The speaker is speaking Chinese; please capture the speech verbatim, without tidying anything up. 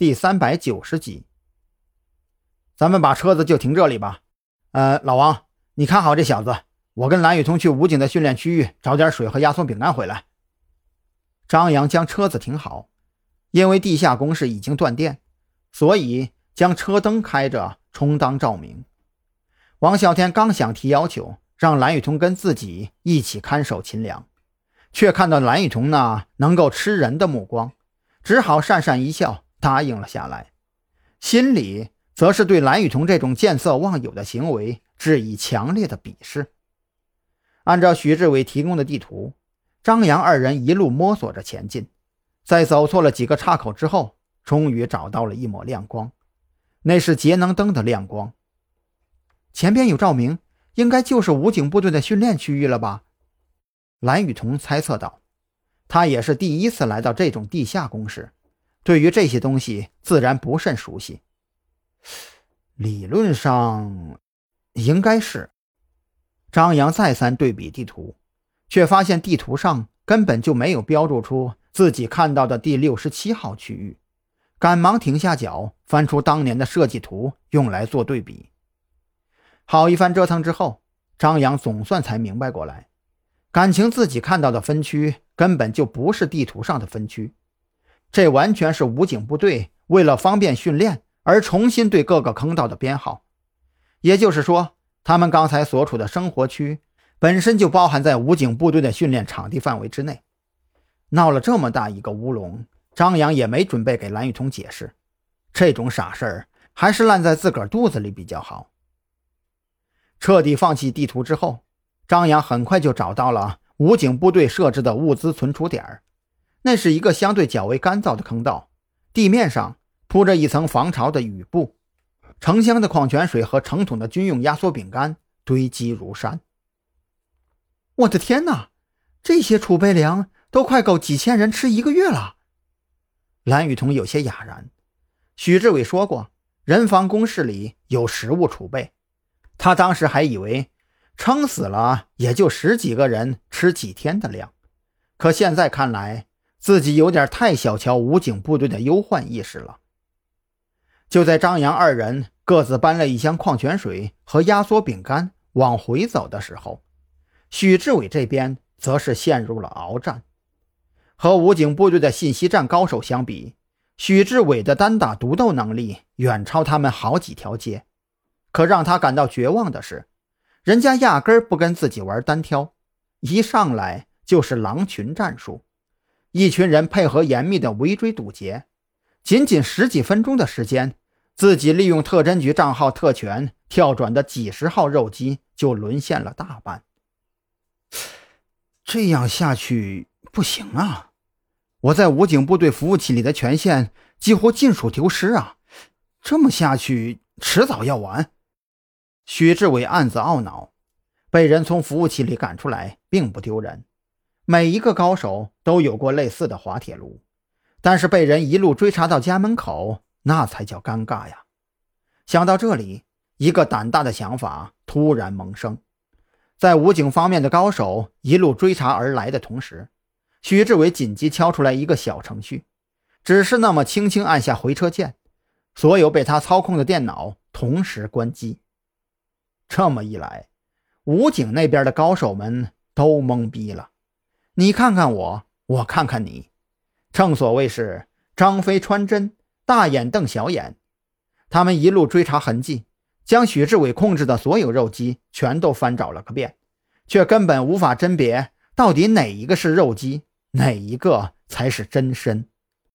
第三百九十集。咱们把车子就停这里吧。呃，老王，你看好这小子，我跟蓝雨桐去武警的训练区域找点水和压缩饼干回来。张扬将车子停好，因为地下工事已经断电，所以将车灯开着充当照明。王啸天刚想提要求让蓝雨桐跟自己一起看守秦良，却看到蓝雨桐那能够吃人的目光，只好讪讪一笑答应了下来，心里则是对蓝雨桐这种见色忘友的行为致以强烈的鄙视。按照徐志伟提供的地图，张扬二人一路摸索着前进，在走错了几个岔口之后，终于找到了一抹亮光，那是节能灯的亮光。前边有照明，应该就是武警部队的训练区域了吧？蓝雨桐猜测到，他也是第一次来到这种地下工事，对于这些东西自然不甚熟悉。理论上应该是。张扬再三对比地图，却发现地图上根本就没有标注出自己看到的第六十七号区域，赶忙停下脚，翻出当年的设计图用来做对比。好一番折腾之后，张扬总算才明白过来，感情自己看到的分区根本就不是地图上的分区，这完全是武警部队为了方便训练而重新对各个坑道的编号。也就是说，他们刚才所处的生活区本身就包含在武警部队的训练场地范围之内。闹了这么大一个乌龙，张扬也没准备给蓝雨桐解释，这种傻事儿还是烂在自个儿肚子里比较好。彻底放弃地图之后，张扬很快就找到了武警部队设置的物资存储点，那是一个相对较为干燥的坑道，地面上铺着一层防潮的雨布，成箱的矿泉水和成桶的军用压缩饼干堆积如山。我的天哪，这些储备粮都快够几千人吃一个月了。蓝雨桐有些哑然，许志伟说过人防工事里有食物储备，他当时还以为撑死了也就十几个人吃几天的量，可现在看来自己有点太小瞧武警部队的忧患意识了。就在张扬二人各自搬了一箱矿泉水和压缩饼干往回走的时候，许志伟这边则是陷入了鏖战。和武警部队的信息战高手相比，许志伟的单打独斗能力远超他们好几条街，可让他感到绝望的是，人家压根儿不跟自己玩单挑，一上来就是狼群战术，一群人配合严密的围追堵截，仅仅十几分钟的时间，自己利用特侦局账号特权跳转的几十号肉鸡就沦陷了大半。这样下去不行啊，我在武警部队服务器里的权限几乎尽数丢失啊，这么下去迟早要完。许志伟暗自懊恼，被人从服务器里赶出来并不丢人，每一个高手都有过类似的滑铁卢，但是被人一路追查到家门口，那才叫尴尬呀。想到这里，一个胆大的想法突然萌生，在武警方面的高手一路追查而来的同时，徐志伟紧急敲出来一个小程序，只是那么轻轻按下回车键，所有被他操控的电脑同时关机。这么一来，武警那边的高手们都懵逼了，你看看我，我看看你，正所谓是张飞穿针，大眼瞪小眼。他们一路追查痕迹，将许志伟控制的所有肉鸡全都翻找了个遍，却根本无法甄别到底哪一个是肉鸡，哪一个才是真身。